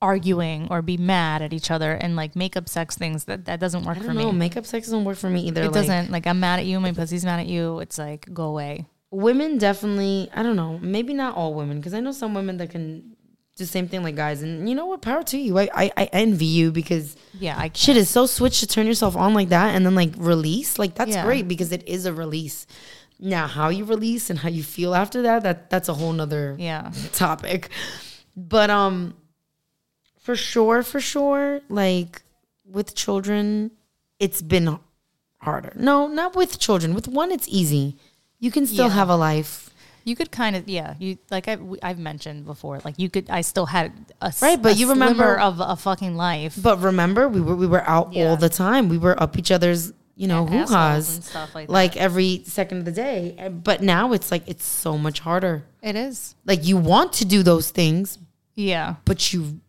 arguing or be mad at each other and like makeup sex things. That doesn't work for me. No, makeup sex doesn't work for me either. It doesn't. Like, I'm mad at you. My pussy's mad at you. It's like, go away. Women definitely, I don't know, maybe not all women, because I know some women that can do the same thing like guys. And you know what? Power to you. I envy you, because shit is so switched to turn yourself on like that and then like release. Like, that's great, because it is a release. Now, how you release and how you feel after that's a whole nother topic. But for sure, like with children, it's been harder. No, not with children. With one, it's easy. You can still have a life. You could kind of, You like I've mentioned before. Like, you could, I still had a right, but a you remember of a fucking life. But remember, we were out all the time. We were up each other's, you know, hoo-has and stuff like that. Like every second of the day. But now it's like it's so much harder. It is. Like, you want to do those things, but you,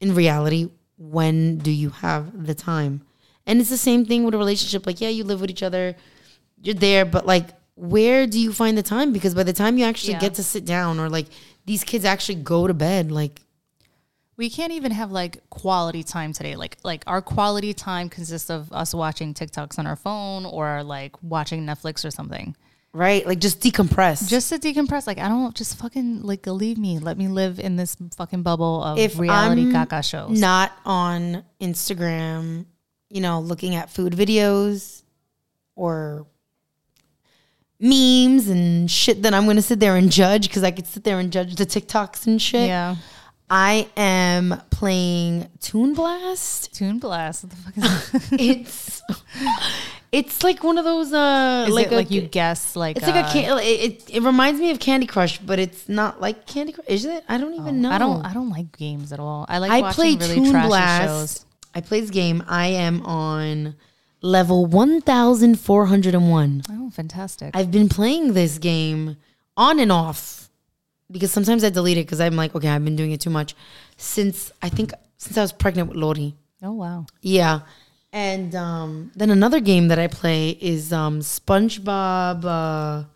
in reality, when do you have the time? And it's the same thing with a relationship. Like, you live with each other, you're there, but like, where do you find the time? Because by the time you actually get to sit down, or like these kids actually go to bed, like we can't even have like quality time today. Like our quality time consists of us watching TikToks on our phone or like watching Netflix or something. Right. Like, just decompress. Just to decompress. Like, I don't just fucking, like, leave me. Let me live in this fucking bubble of if reality gaga shows. Not on Instagram, you know, looking at food videos or memes and shit that I'm going to sit there and judge, because I could sit there and judge the TikToks and shit. Yeah. I am playing Toon Blast. Toon Blast. What the fuck is that? It's like one of those it reminds me of Candy Crush, but it's not like Candy Crush, is it? I don't even know. I don't like games at all. I watching really Toon trashy Blast. Shows. I play this game. I am on level 1,401. Oh, fantastic. I've been playing this game on and off, because sometimes I delete it because I'm like, okay, I've been doing it too much. Since I was pregnant with Lori. Oh, wow. Yeah. And then another game that I play is SpongeBob.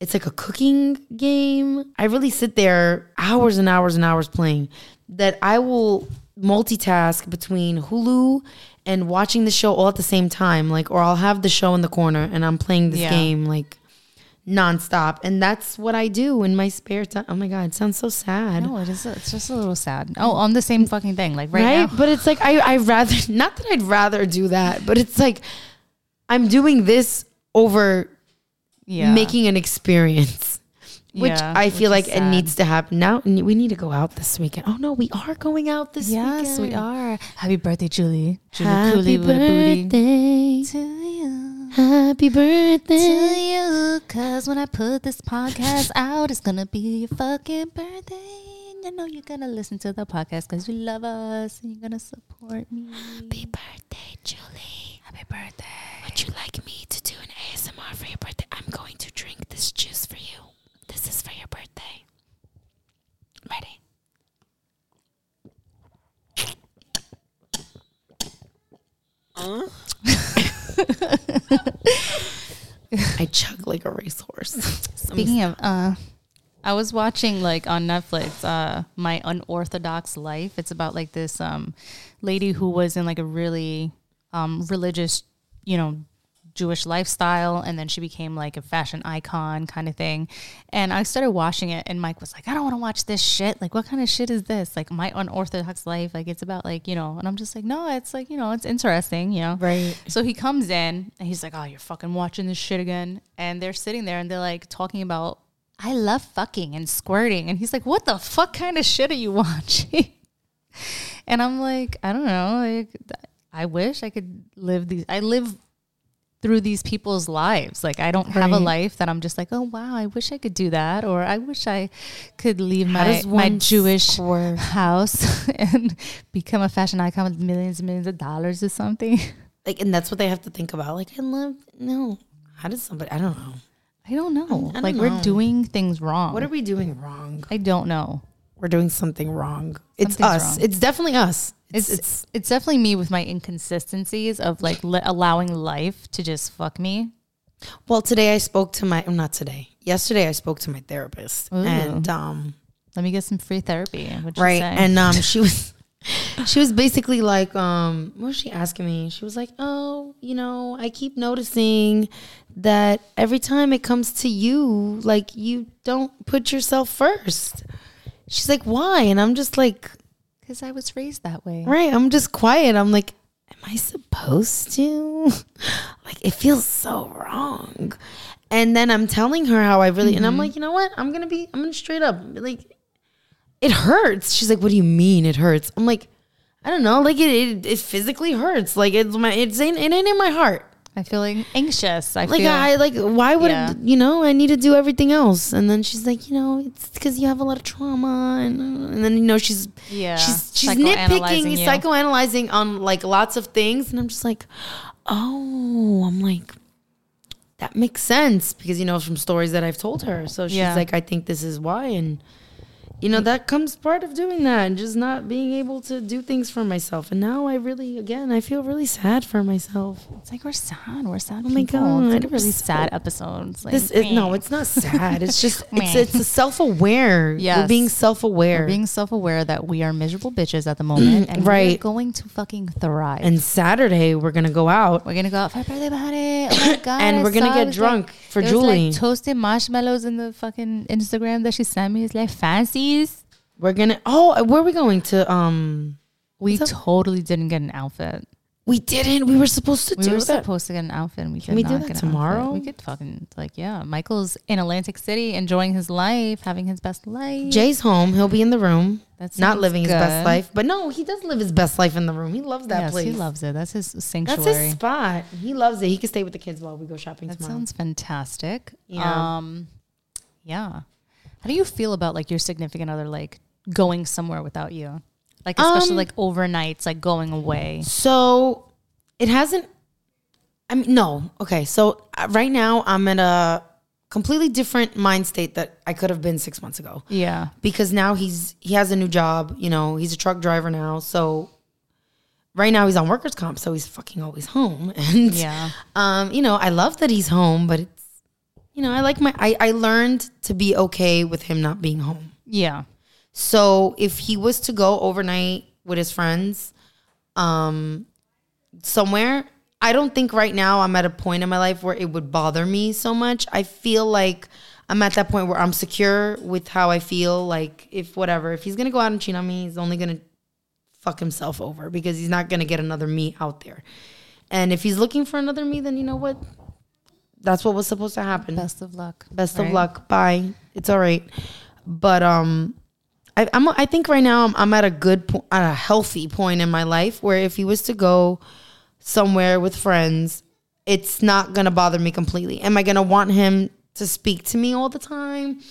It's like a cooking game. I really sit there hours and hours and hours playing that I will multitask between Hulu and watching the show all at the same time, like, or I'll have the show in the corner and I'm playing this game like nonstop, and that's what I do in my spare time. Oh my God, it sounds so sad. No, it is. It's just a little sad. Oh, on the same fucking thing, like right now. But it's like I'd rather do that, but it's like I'm doing this over making an experience. Which I feel like it needs to happen now. We need to go out this weekend. Oh, no, we are going out this weekend. Yes, we are. Happy birthday, Julie. Happy birthday to you. Happy birthday to you. Because when I put this podcast out, it's going to be your fucking birthday. And I know you're going to listen to the podcast because you love us and you're going to support me. Happy birthday, Julie. Happy birthday. Would you like me to do an ASMR for your birthday? I'm going to drink this juice for you. This is for your birthday. Ready? I chug like a racehorse. Speaking of, I was watching like on Netflix, My Unorthodox Life. It's about like this lady who was in like a really religious, you know, Jewish lifestyle, and then she became like a fashion icon kind of thing. And I started watching it, and Mike was like, I don't want to watch this shit. Like, what kind of shit is this? Like, My Unorthodox Life. Like, it's about like, you know, and I'm just like, no, it's like, you know, it's interesting, you know? Right. So he comes in and he's like, oh, you're fucking watching this shit again. And they're sitting there and they're like talking about, I love fucking and squirting. And he's like, what the fuck kind of shit are you watching? And I'm like, I don't know. Like, I wish I could live these. I live through these people's lives. Like, I don't have a life that I'm just like, oh, wow, I wish I could do that. Or I wish I could leave my Jewish house and become a fashion icon with millions and millions of dollars or something. Like, and that's what they have to think about. Like, I love, no, how does somebody, I don't know. I don't know. Like, we're doing things wrong. What are we doing wrong? I don't know. We're doing something wrong. It's us. It's definitely us. It's definitely me with my inconsistencies of like allowing life to just fuck me. Well, yesterday I spoke to my therapist. Ooh. And let me get some free therapy. Right. And she was basically like, what was she asking me? She was like, oh, you know, I keep noticing that every time it comes to you, like, you don't put yourself first. She's like, why? And I'm just like, because I was raised that way. Right. I'm just quiet. I'm like, am I supposed to? Like, it feels so wrong. And then I'm telling her how I really, and I'm like, you know what? I'm going to straight up. Like, it hurts. She's like, what do you mean it hurts? I'm like, I don't know. Like, it physically hurts. Like, it ain't in my heart. I'm feeling anxious. Why would it, you know, I need to do everything else. And then she's like, you know, it's because you have a lot of trauma. And then, you know, she's nitpicking, psychoanalyzing on like lots of things. And I'm just like, oh, I'm like, that makes sense. Because, you know, from stories that I've told her. So she's like, I think this is why. And, you know, that comes part of doing that and just not being able to do things for myself. And now I really, again, I feel really sad for myself. It's like we're sad. We're sad. Oh my God. It's like really sad episodes. Like, no, it's not sad. It's just, it's self-aware. Yes. We're being self-aware. We're being self-aware that we are miserable bitches at the moment. And we're going to fucking thrive. And Saturday, we're going to go out. We're going to go out for a birthday party. Oh my God. And we're going to get drunk for Julie. Like, toasted marshmallows in the fucking Instagram that she sent me. It's like fancy. We're gonna where are we going to? We totally didn't get an outfit. We didn't. We were supposed to supposed to get an outfit, and we did not get tomorrow. We could fucking Michael's in Atlantic City enjoying his life, having his best life. Jay's home. He'll be in the room. That's not living his best life, but no, he does live his best life in the room. He loves that place. He loves it. That's his sanctuary. That's his spot. He loves it. He can stay with the kids while we go shopping tomorrow. That sounds fantastic. Yeah. How do you feel about like your significant other like going somewhere without you? Like, especially like overnights, like going away. So it hasn't, So right now I'm in a completely different mind state that I could have been 6 months ago. Yeah. Because now he has a new job, you know, he's a truck driver now. So right now he's on workers' comp. So he's fucking always home. And, you know, I love that he's home, but it's, you know, I learned to be okay with him not being home. Yeah. So if he was to go overnight with his friends somewhere, I don't think right now I'm at a point in my life where it would bother me so much. I feel like I'm at that point where I'm secure with how I feel. Like, if he's going to go out and cheat on me, he's only going to fuck himself over because he's not going to get another me out there. And if he's looking for another me, then you know what? That's what was supposed to happen. Best of luck. Bye. It's all right. But I think right now I'm at a good point, a healthy point in my life where if he was to go somewhere with friends, it's not going to bother me completely. Am I going to want him to speak to me all the time?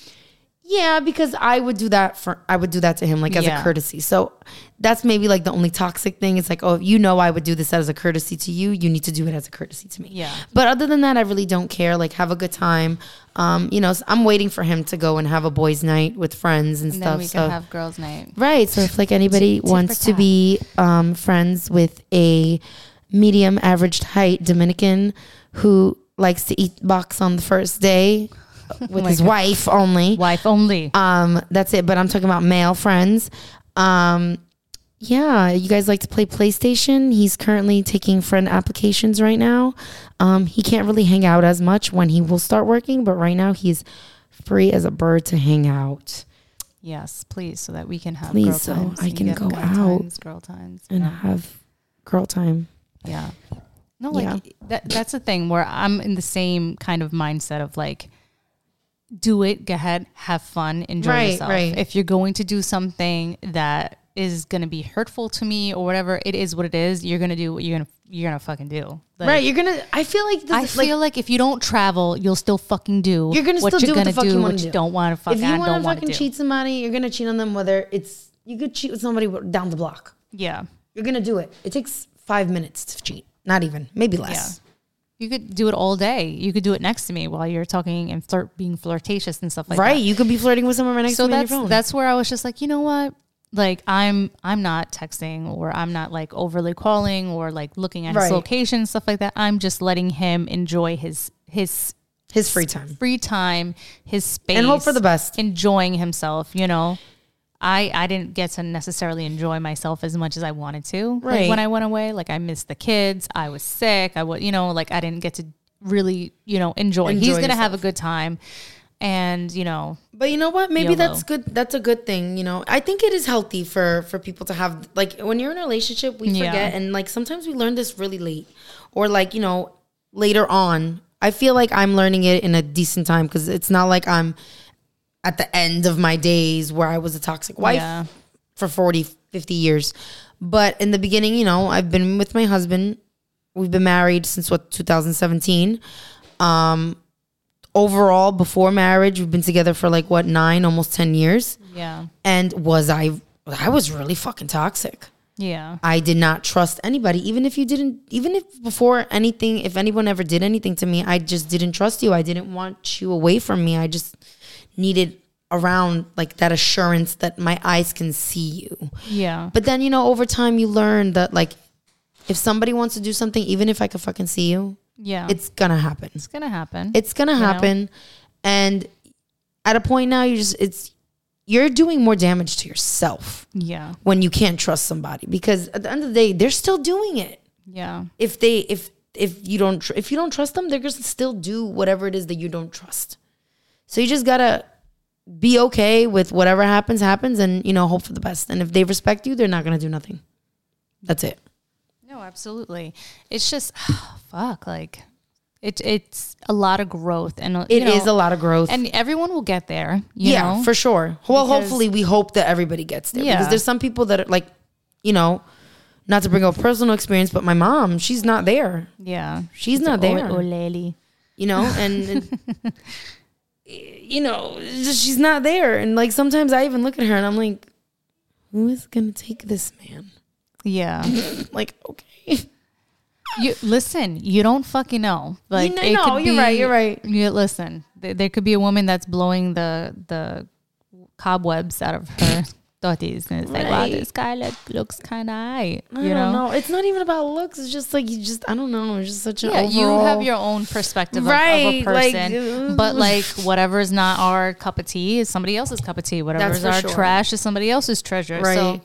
Yeah, because I would do that to him, like, as a courtesy. So that's maybe like the only toxic thing. It's like, oh, you know, I would do this as a courtesy to you. You need to do it as a courtesy to me. Yeah. But other than that, I really don't care. Like, have a good time. You know, so I'm waiting for him to go and have a boys' night with friends and stuff. Then we can have girls' night. Right. So if like anybody wants to be friends with a medium average height Dominican who likes to eat box on the first day with his wife only. Wife only. That's it. But I'm talking about male friends. Yeah, you guys like to play PlayStation. He's currently taking friend applications right now. He can't really hang out as much when he will start working, but right now he's free as a bird to hang out. Yes, please, so that we can have girl times. I can go out and have girl time. Yeah. No, like that's the thing where I'm in the same kind of mindset of like, do it, go ahead, have fun, enjoy yourself. Right. If you're going to do something that is going to be hurtful to me or whatever, it is what it is. You're going to do what you're going to fucking do. Like, right. You're going to, I feel like if you don't travel, you'll still fucking do. You're going to still do what the fuck you want to do. You don't want to fucking do. If you want to fucking cheat somebody, you're going to cheat on them, whether it's, you could cheat with somebody down the block. Yeah. You're going to do it. It takes 5 minutes to cheat. Not even, maybe less. Yeah. You could do it all day. You could do it next to me while you're talking and being flirtatious and stuff like that. Right. You could be flirting with someone right next to me on your phone. So that's where I was just like, you know what? Like I'm not texting or I'm not like overly calling or like looking at his location and stuff like that. I'm just letting him enjoy his free time, his space, and hope for the best, enjoying himself. You know, I didn't get to necessarily enjoy myself as much as I wanted to. Right. Like when I went away, like I missed the kids. I was sick. I didn't get to really, enjoy. He's going to have a good time. And, But you know what? Maybe YOLO. That's good. That's a good thing, I think it is healthy for people to have... Like, when you're in a relationship, we forget. Yeah. And, like, sometimes we learn this really late. Or, like, later on. I feel like I'm learning it in a decent time because it's not like I'm at the end of my days where I was a toxic wife for 40, 50 years. But in the beginning, I've been with my husband. We've been married since, 2017? Overall, before marriage, we've been together for 9, almost 10 years. Yeah. And I was really fucking toxic. Yeah. I did not trust anybody. If anyone ever did anything to me, I just didn't trust you. I didn't want you away from me. I just needed around that assurance that my eyes can see you. Yeah. But then, over time you learn that if somebody wants to do something, even if I could fucking see you, yeah, it's gonna happen. It's gonna happen. And at a point now, you're doing more damage to yourself. Yeah, when you can't trust somebody, because at the end of the day, they're still doing it. Yeah, if you don't trust them, they're gonna still do whatever it is that you don't trust. So you just gotta be okay with whatever happens, and hope for the best. And if they respect you, they're not gonna do nothing. That's it. No, absolutely. It's just it's a lot of growth, and it is a lot of growth, and everyone will get there. You know? For sure. Well, hopefully, we hope that everybody gets there because there's some people that are not to bring up personal experience, but my mom, she's not there. Yeah, she's not there. Oleli. And she's not there. And sometimes I even look at her and I'm like, who is gonna take this man? Yeah. Okay. You don't fucking know. You're right. Listen, there could be a woman that's blowing the cobwebs out of her thoughties. And it's wow, this guy looks kind of aight. I don't know. It's not even about looks. It's just I don't know. It's just such an overall... You have your own perspective of a person. But whatever is not our cup of tea is somebody else's cup of tea. Whatever is our trash is somebody else's treasure. Right. So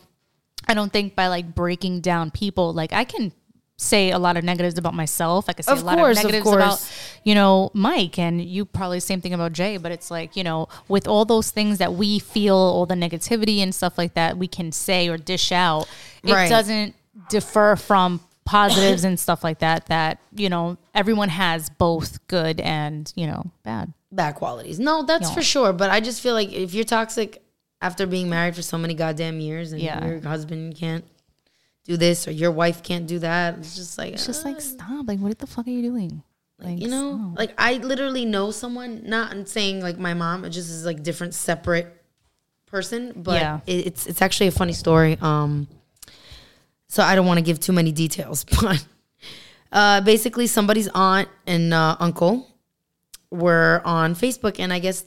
I don't think by breaking down people, I can say a lot of negatives about myself. I could say a lot of negatives about, Mike, and you probably same thing about Jay, but it's with all those things that we feel, all the negativity and stuff like that, we can say or dish out. It doesn't differ from positives and stuff like that, everyone has both good and, bad qualities. No, that's for sure. But I just feel like if you're toxic, after being married for so many goddamn years and your husband can't do this or your wife can't do that, it's just stop. What the fuck are you doing? Stop. I literally know someone, not saying my mom, it just is different, separate person, but it's actually a funny story. So I don't want to give too many details, but basically somebody's aunt and uncle were on Facebook, and I guess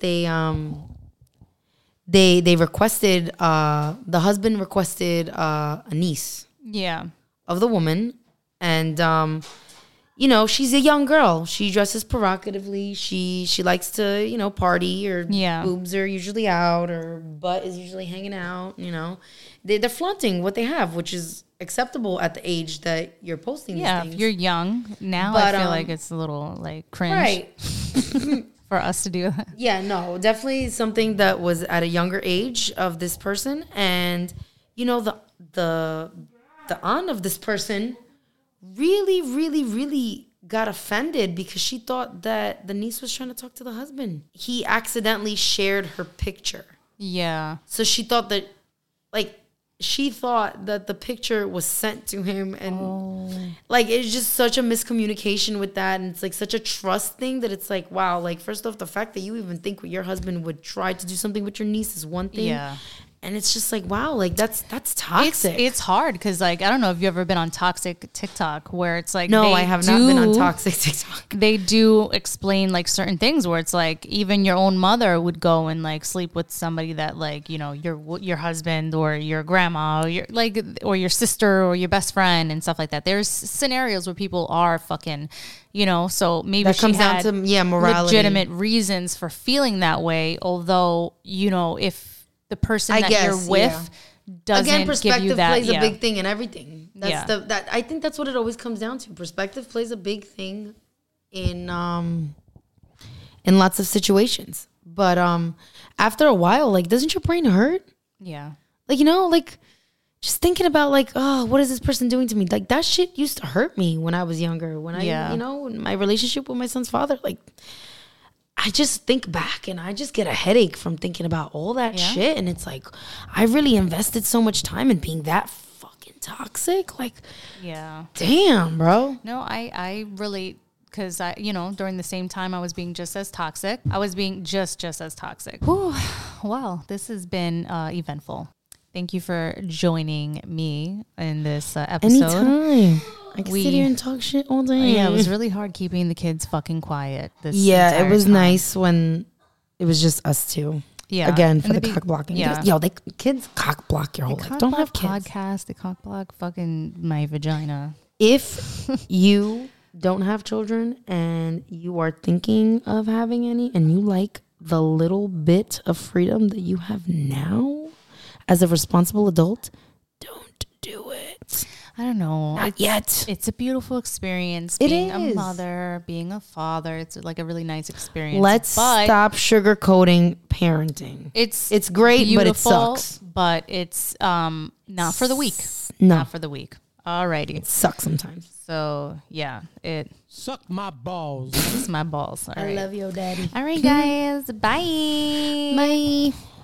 They requested, the husband requested a niece of the woman. And, you know, she's a young girl. She dresses provocatively. She likes to, you know, party, or boobs are usually out, or butt is usually hanging out, you know. They're flaunting what they have, which is acceptable at the age that you're posting these things. Yeah, if you're young. Now but, I feel like it's a little, like, cringe. Right. For us to do that. Yeah, no, definitely something that was at a younger age of this person. And, you know, the aunt of this person really, really, really got offended because she thought that the niece was trying to talk to the husband. He accidentally shared her picture. Yeah. So she thought that, like, she thought that the picture was sent to him. And, like, it's just such a miscommunication with that. And it's, like, such a trust thing that it's, like, wow. Like, first off, the fact that you even think your husband would try to do something with your niece is one thing. Yeah. And it's just like, wow, like, that's toxic. It's hard because, like, I don't know if you've ever been on toxic TikTok where it's like, no, I have not been on toxic TikTok. They do explain, like, certain things where it's like even your own mother would go and, like, sleep with somebody that, like, you know, your husband or your grandma or your sister or your best friend and stuff like that. There's scenarios where people are fucking, you know, so maybe that comes down to morality. Legitimate reasons for feeling that way. Although, you know, if the person you're with doesn't give you that. Again, perspective plays a big thing in everything. I think that's what it always comes down to. Perspective plays a big thing in lots of situations. But after a while, like, doesn't your brain hurt? Yeah. Like, you know, like, just thinking about, like, oh, what is this person doing to me? Like, that shit used to hurt me when I was younger. When I, you know, in my relationship with my son's father, like, I just think back and I just get a headache from thinking about all that shit. And it's like, I really invested so much time in being that fucking toxic. Like, damn, bro. No, I relate because, you know, during the same time I was being just as toxic. I was being just as toxic. Whew. Wow, this has been eventful. Thank you for joining me in this episode. Anytime. I can sit here and talk shit all day. Yeah, it was really hard keeping the kids fucking quiet. It was nice when it was just us two. Yeah. Again, for the cock blocking. Yeah. Yo, they kids cock block your whole life. Don't have kids. Podcast, they cock block fucking my vagina. If you don't have children and you are thinking of having any and you like the little bit of freedom that you have now as a responsible adult, don't do it. I don't know. Not yet. It's a beautiful experience. Being a mother, being a father. It's like a really nice experience. Let's stop sugarcoating parenting. It's great, but it sucks. But it's not for the weak. No. Not for the weak. Alrighty. It sucks sometimes. So, yeah. It suck my balls. It's my balls. All right. I love you, daddy. All right, guys. Bye. Bye.